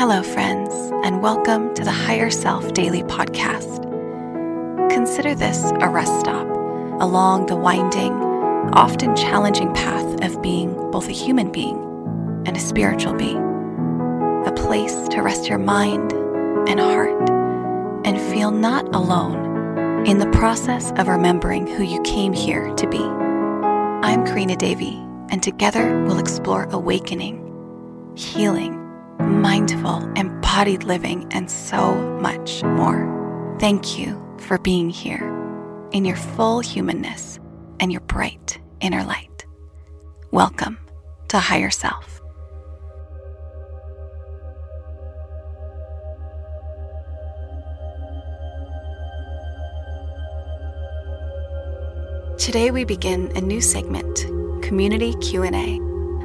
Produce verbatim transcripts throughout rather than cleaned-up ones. Hello, friends, and welcome to the Higher Self Daily Podcast. Consider this a rest stop along the winding, often challenging path of being both a human being and a spiritual being, a place to rest your mind and heart and feel not alone in the process of remembering who you came here to be. I'm Karina Devi, and together we'll explore awakening, healing, mindful, embodied living, and so much more. Thank you for being here in your full humanness and your bright inner light. Welcome to Higher Self. Today we begin a new segment, Community Q and A.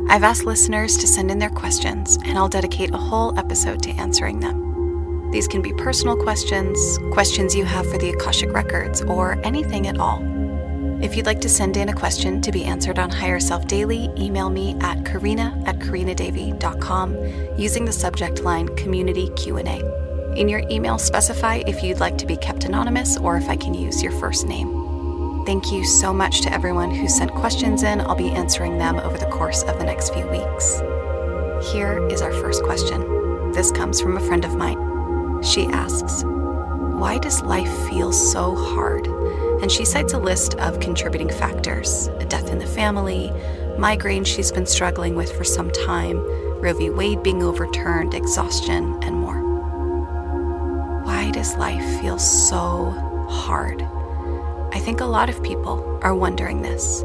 I've asked listeners to send in their questions, and I'll dedicate a whole episode to answering them. These can be personal questions, questions you have for the Akashic Records, or anything at all. If you'd like to send in a question to be answered on Higher Self Daily, email me at karina at karinadevi dot com using the subject line Community Q and A. In your email, specify if you'd like to be kept anonymous or if I can use your first name. Thank you so much to everyone who sent questions in. I'll be answering them over the course of the next few weeks. Here is our first question. This comes from a friend of mine. She asks, why does life feel so hard? And she cites a list of contributing factors: a death in the family, migraine she's been struggling with for some time, Roe v. Wade being overturned, exhaustion, and more. Why does life feel so hard? I think a lot of people are wondering this.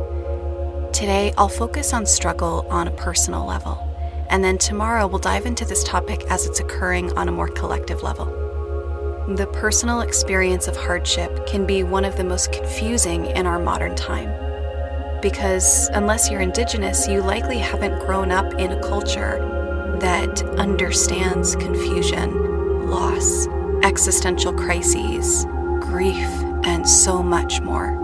Today, I'll focus on struggle on a personal level, and then tomorrow we'll dive into this topic as it's occurring on a more collective level. The personal experience of hardship can be one of the most confusing in our modern time, because unless you're Indigenous, you likely haven't grown up in a culture that understands confusion, loss, existential crises, grief, and so much more.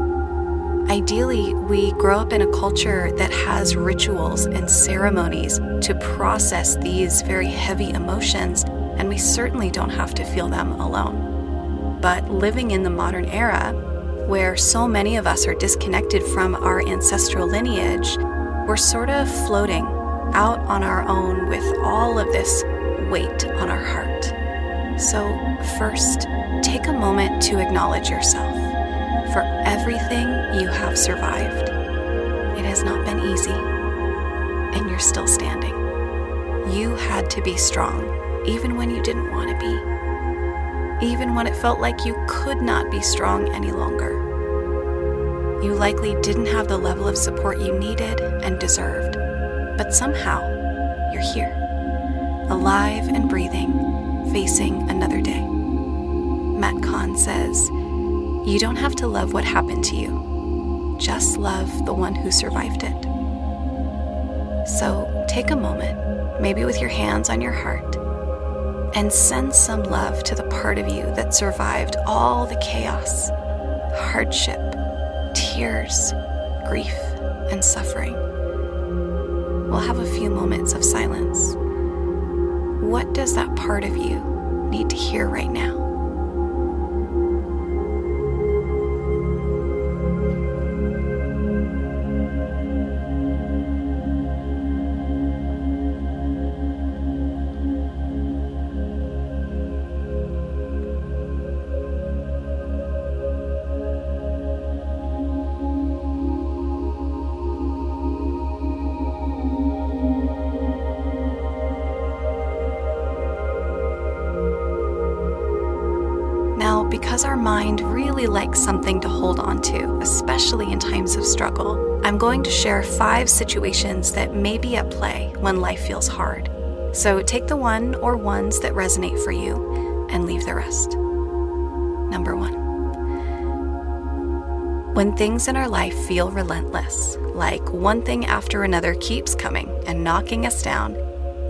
Ideally, we grow up in a culture that has rituals and ceremonies to process these very heavy emotions, and we certainly don't have to feel them alone. But living in the modern era, where so many of us are disconnected from our ancestral lineage, we're sort of floating out on our own with all of this weight on our heart. So first, take a moment to acknowledge yourself for everything you have survived. It has not been easy, and you're still standing. You had to be strong, even when you didn't want to be, even when it felt like you could not be strong any longer. You likely didn't have the level of support you needed and deserved, but somehow you're here, alive and breathing, facing another day. Matt Khan says, you don't have to love what happened to you. Just love the one who survived it. So take a moment, maybe with your hands on your heart, and send some love to the part of you that survived all the chaos, hardship, tears, grief, and suffering. We'll have a few moments of silence. What does that part of you need to hear right now? Because our mind really likes something to hold on to, especially in times of struggle, I'm going to share five situations that may be at play when life feels hard. So take the one or ones that resonate for you and leave the rest. Number one, when things in our life feel relentless, like one thing after another keeps coming and knocking us down,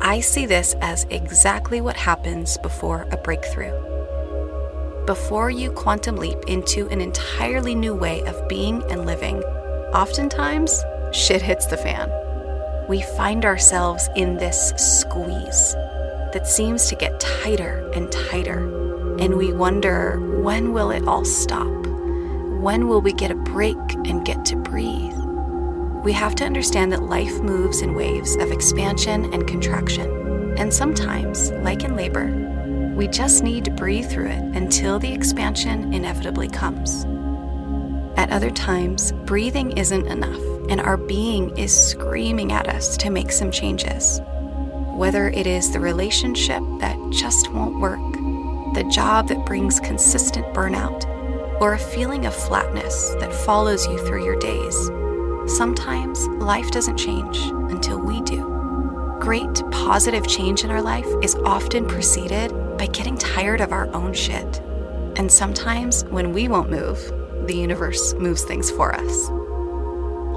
I see this as exactly what happens before a breakthrough. Before you quantum leap into an entirely new way of being and living, oftentimes, shit hits the fan. We find ourselves in this squeeze, that seems to get tighter and tighter, and we wonder, when will it all stop? When will we get a break and get to breathe? We have to understand that life moves in waves of expansion and contraction, and sometimes, like in labor, we just need to breathe through it until the expansion inevitably comes. At other times, breathing isn't enough, and our being is screaming at us to make some changes. Whether it is the relationship that just won't work, the job that brings consistent burnout, or a feeling of flatness that follows you through your days, sometimes life doesn't change until we do. Great positive change in our life is often preceded by getting tired of our own shit. And sometimes when we won't move, the universe moves things for us.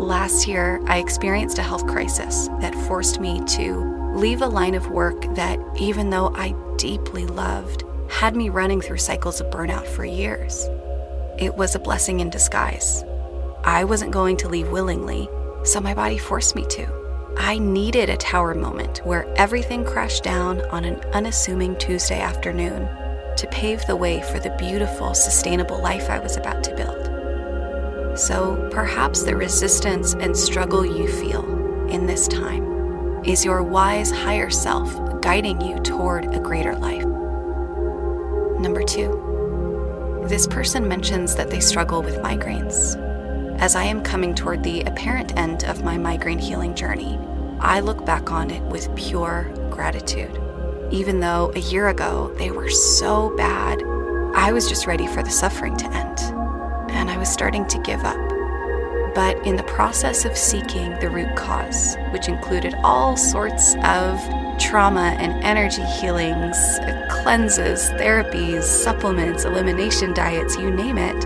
Last year, I experienced a health crisis that forced me to leave a line of work that, even though I deeply loved, had me running through cycles of burnout for years. It was a blessing in disguise. I wasn't going to leave willingly, so my body forced me to. I needed a tower moment where everything crashed down on an unassuming Tuesday afternoon to pave the way for the beautiful, sustainable life I was about to build. So perhaps the resistance and struggle you feel in this time is your wise higher self guiding you toward a greater life. Number two, this person mentions that they struggle with migraines. As I am coming toward the apparent end of my migraine healing journey, I look back on it with pure gratitude. Even though a year ago they were so bad, I was just ready for the suffering to end, and I was starting to give up. But in the process of seeking the root cause, which included all sorts of trauma and energy healings, cleanses, therapies, supplements, elimination diets, you name it,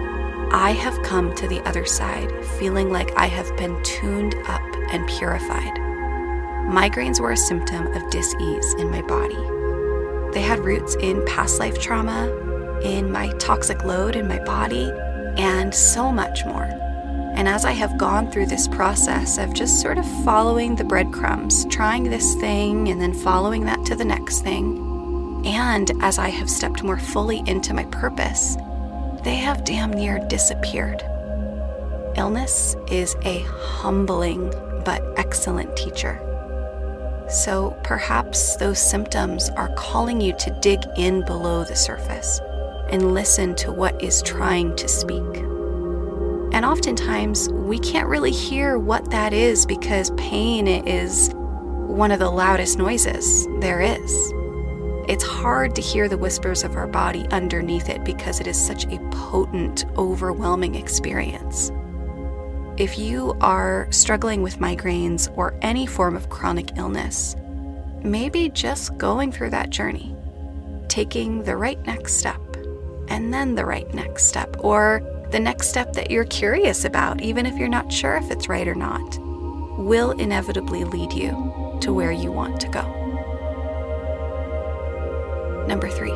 I have come to the other side feeling like I have been tuned up and purified. Migraines were a symptom of dis-ease in my body. They had roots in past life trauma, in my toxic load in my body, and so much more. And as I have gone through this process of just sort of following the breadcrumbs, trying this thing and then following that to the next thing, and as I have stepped more fully into my purpose, they have damn near disappeared. Illness is a humbling but excellent teacher. So perhaps those symptoms are calling you to dig in below the surface and listen to what is trying to speak. And oftentimes we can't really hear what that is because pain is one of the loudest noises there is. It's hard to hear the whispers of our body underneath it because it is such a potent, overwhelming experience. If you are struggling with migraines or any form of chronic illness, maybe just going through that journey, taking the right next step, and then the right next step, or the next step that you're curious about, even if you're not sure if it's right or not, will inevitably lead you to where you want to go. Number three,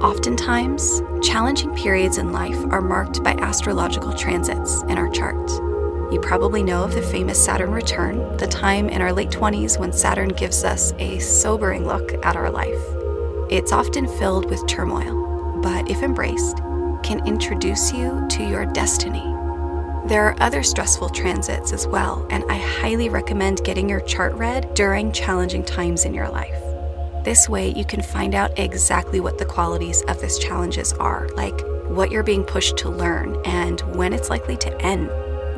oftentimes, challenging periods in life are marked by astrological transits in our chart. You probably know of the famous Saturn return, the time in our late twenties when Saturn gives us a sobering look at our life. It's often filled with turmoil, but if embraced, can introduce you to your destiny. There are other stressful transits as well, and I highly recommend getting your chart read during challenging times in your life. This way, you can find out exactly what the qualities of these challenges are, like what you're being pushed to learn and when it's likely to end.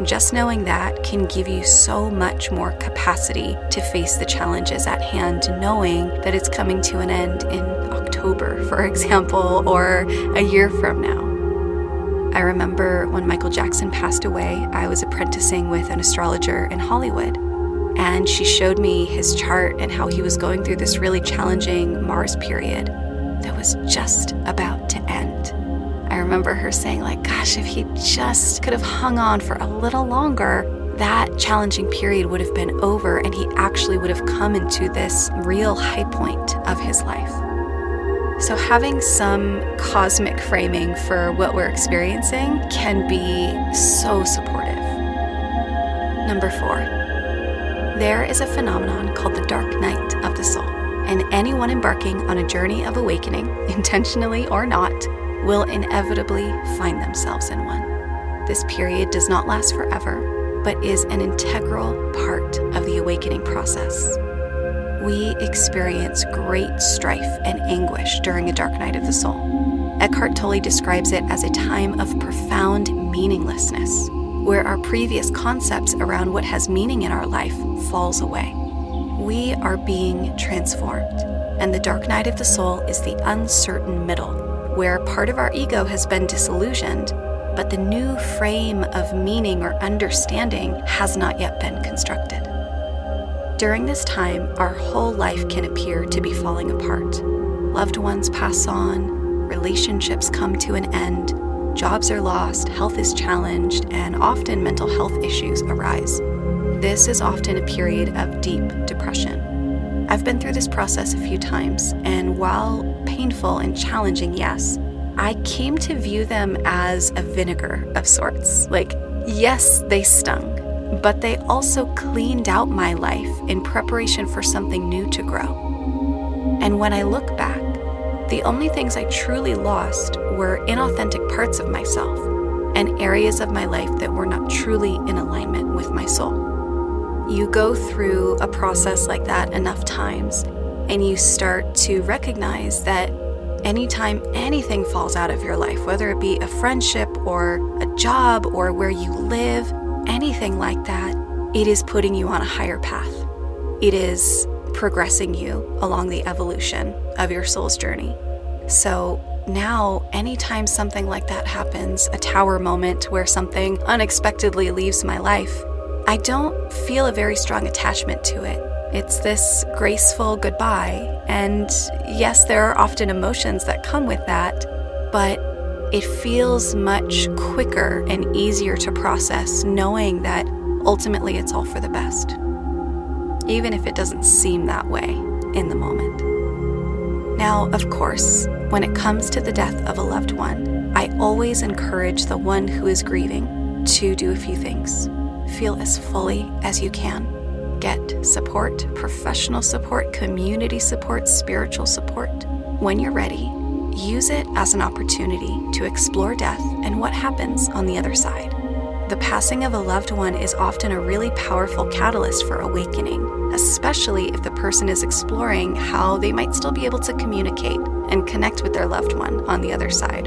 Just knowing that can give you so much more capacity to face the challenges at hand, knowing that it's coming to an end in October, for example, or a year from now. I remember when Michael Jackson passed away, I was apprenticing with an astrologer in Hollywood. And she showed me his chart and how he was going through this really challenging Mars period that was just about to end. I remember her saying, like, gosh, if he just could have hung on for a little longer, that challenging period would have been over and he actually would have come into this real high point of his life. So having some cosmic framing for what we're experiencing can be so supportive. Number four. There is a phenomenon called the dark night of the soul. and anyone embarking on a journey of awakening, intentionally or not, will inevitably find themselves in one. This period does not last forever, but is an integral part of the awakening process. We experience great strife and anguish during a dark night of the soul. Eckhart Tolle describes it as a time of profound meaninglessness, where our previous concepts around what has meaning in our life falls away. We are being transformed, and the dark night of the soul is the uncertain middle, where part of our ego has been disillusioned, but the new frame of meaning or understanding has not yet been constructed. During this time, our whole life can appear to be falling apart. Loved ones pass on, relationships come to an end, jobs are lost, health is challenged, and often mental health issues arise. This is often a period of deep depression. I've been through this process a few times, and while painful and challenging, yes, I came to view them as a vinegar of sorts. Like, yes, they stung, but they also cleaned out my life in preparation for something new to grow. And when I look back, the only things I truly lost were inauthentic parts of myself and areas of my life that were not truly in alignment with my soul. You go through a process like that enough times, and you start to recognize that anytime anything falls out of your life, whether it be a friendship or a job or where you live, anything like that, it is putting you on a higher path. It is progressing you along the evolution of your soul's journey. So now, anytime something like that happens, a tower moment where something unexpectedly leaves my life, I don't feel a very strong attachment to it. It's this graceful goodbye. And yes, there are often emotions that come with that, but it feels much quicker and easier to process knowing that ultimately it's all for the best, even if it doesn't seem that way in the moment. Now, of course, when it comes to the death of a loved one, I always encourage the one who is grieving to do a few things. Feel as fully as you can. Get support, professional support, community support, spiritual support. When you're ready, use it as an opportunity to explore death and what happens on the other side. The passing of a loved one is often a really powerful catalyst for awakening, especially if the person is exploring how they might still be able to communicate and connect with their loved one on the other side.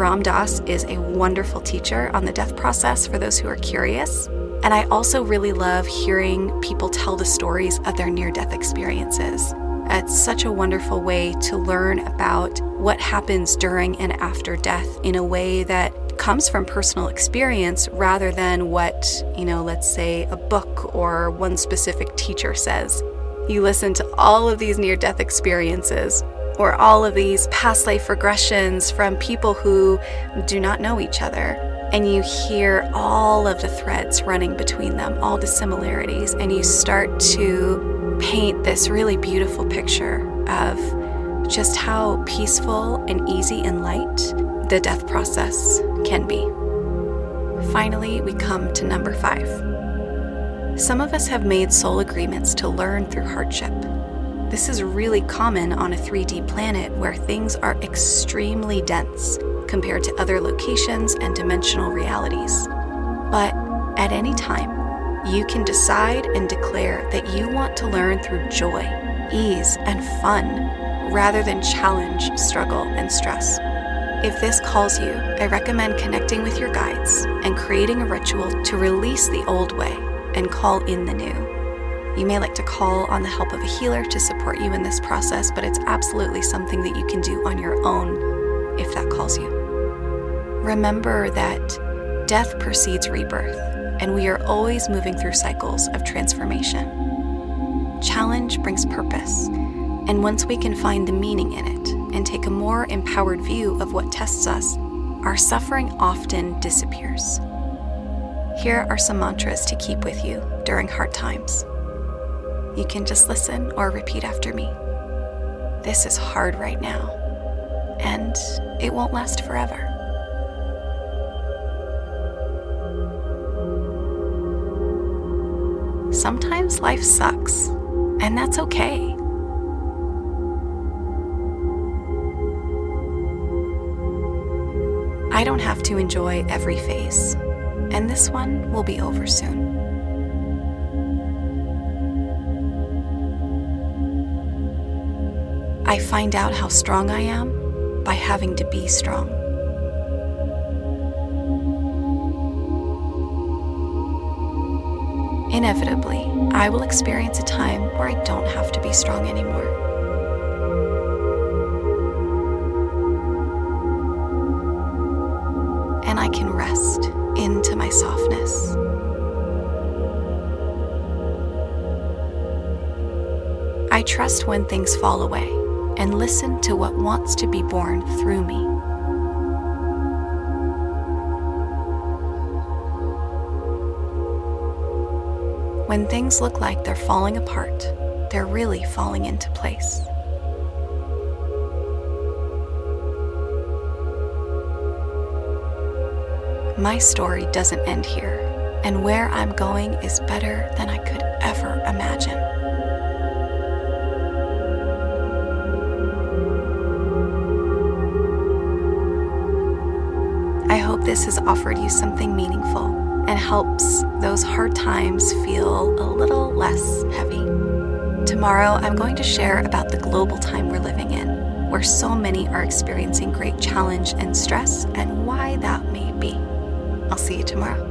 Ram Dass is a wonderful teacher on the death process for those who are curious. And I also really love hearing people tell the stories of their near-death experiences. It's such a wonderful way to learn about what happens during and after death in a way that comes from personal experience rather than what, you know, let's say a book or one specific teacher says. You listen to all of these near-death experiences or all of these past life regressions from people who do not know each other, and you hear all of the threads running between them, all the similarities, and you start to paint this really beautiful picture of just how peaceful and easy and light the death process can be. Finally, we come to number five. Some of us have made soul agreements to learn through hardship. This is really common on a three D planet where things are extremely dense compared to other locations and dimensional realities. But at any time, you can decide and declare that you want to learn through joy, ease, and fun, rather than challenge, struggle, and stress. If this calls you, I recommend connecting with your guides and creating a ritual to release the old way and call in the new. You may like to call on the help of a healer to support you in this process, but it's absolutely something that you can do on your own if that calls you. Remember that death precedes rebirth, and we are always moving through cycles of transformation. Challenge brings purpose, and once we can find the meaning in it and take a more empowered view of what tests us, our suffering often disappears. Here are some mantras to keep with you during hard times. You can just listen or repeat after me. This is hard right now, and it won't last forever. Sometimes life sucks, and that's okay. I don't have to enjoy every phase, and this one will be over soon. I find out how strong I am by having to be strong. Inevitably, I will experience a time where I don't have to be strong anymore. And I can rest into my softness. I trust when things fall away and listen to what wants to be born through me. When things look like they're falling apart, they're really falling into place. My story doesn't end here, and where I'm going is better than I could ever imagine. I hope this has offered you something meaningful and helps those hard times feel a little less heavy. Tomorrow, I'm going to share about the global time we're living in, where so many are experiencing great challenge and stress, and why that may be. I'll see you tomorrow.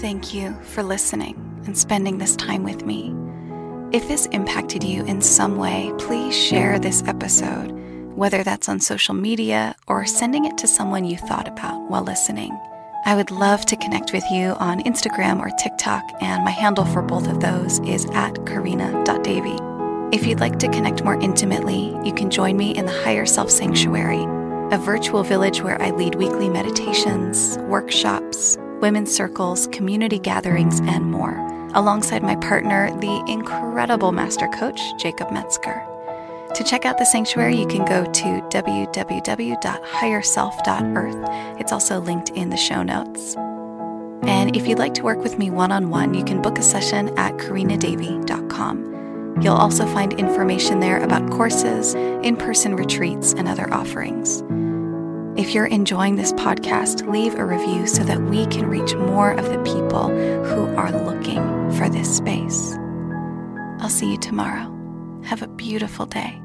Thank you for listening and spending this time with me. If this impacted you in some way, please share this episode, whether that's on social media or sending it to someone you thought about while listening. I would love to connect with you on Instagram or TikTok, and my handle for both of those is at karina dot davy. If you'd like to connect more intimately, you can join me in the Higher Self Sanctuary, a virtual village where I lead weekly meditations, workshops, women's circles, community gatherings, and more, alongside my partner, the incredible master coach, Jacob Metzger. To check out the sanctuary, you can go to w w w dot higher self dot earth. It's also linked in the show notes. And if you'd like to work with me one-on-one, you can book a session at karina davy dot com. You'll also find information there about courses, in-person retreats, and other offerings. If you're enjoying this podcast, leave a review so that we can reach more of the people who are looking for this space. I'll see you tomorrow. Have a beautiful day.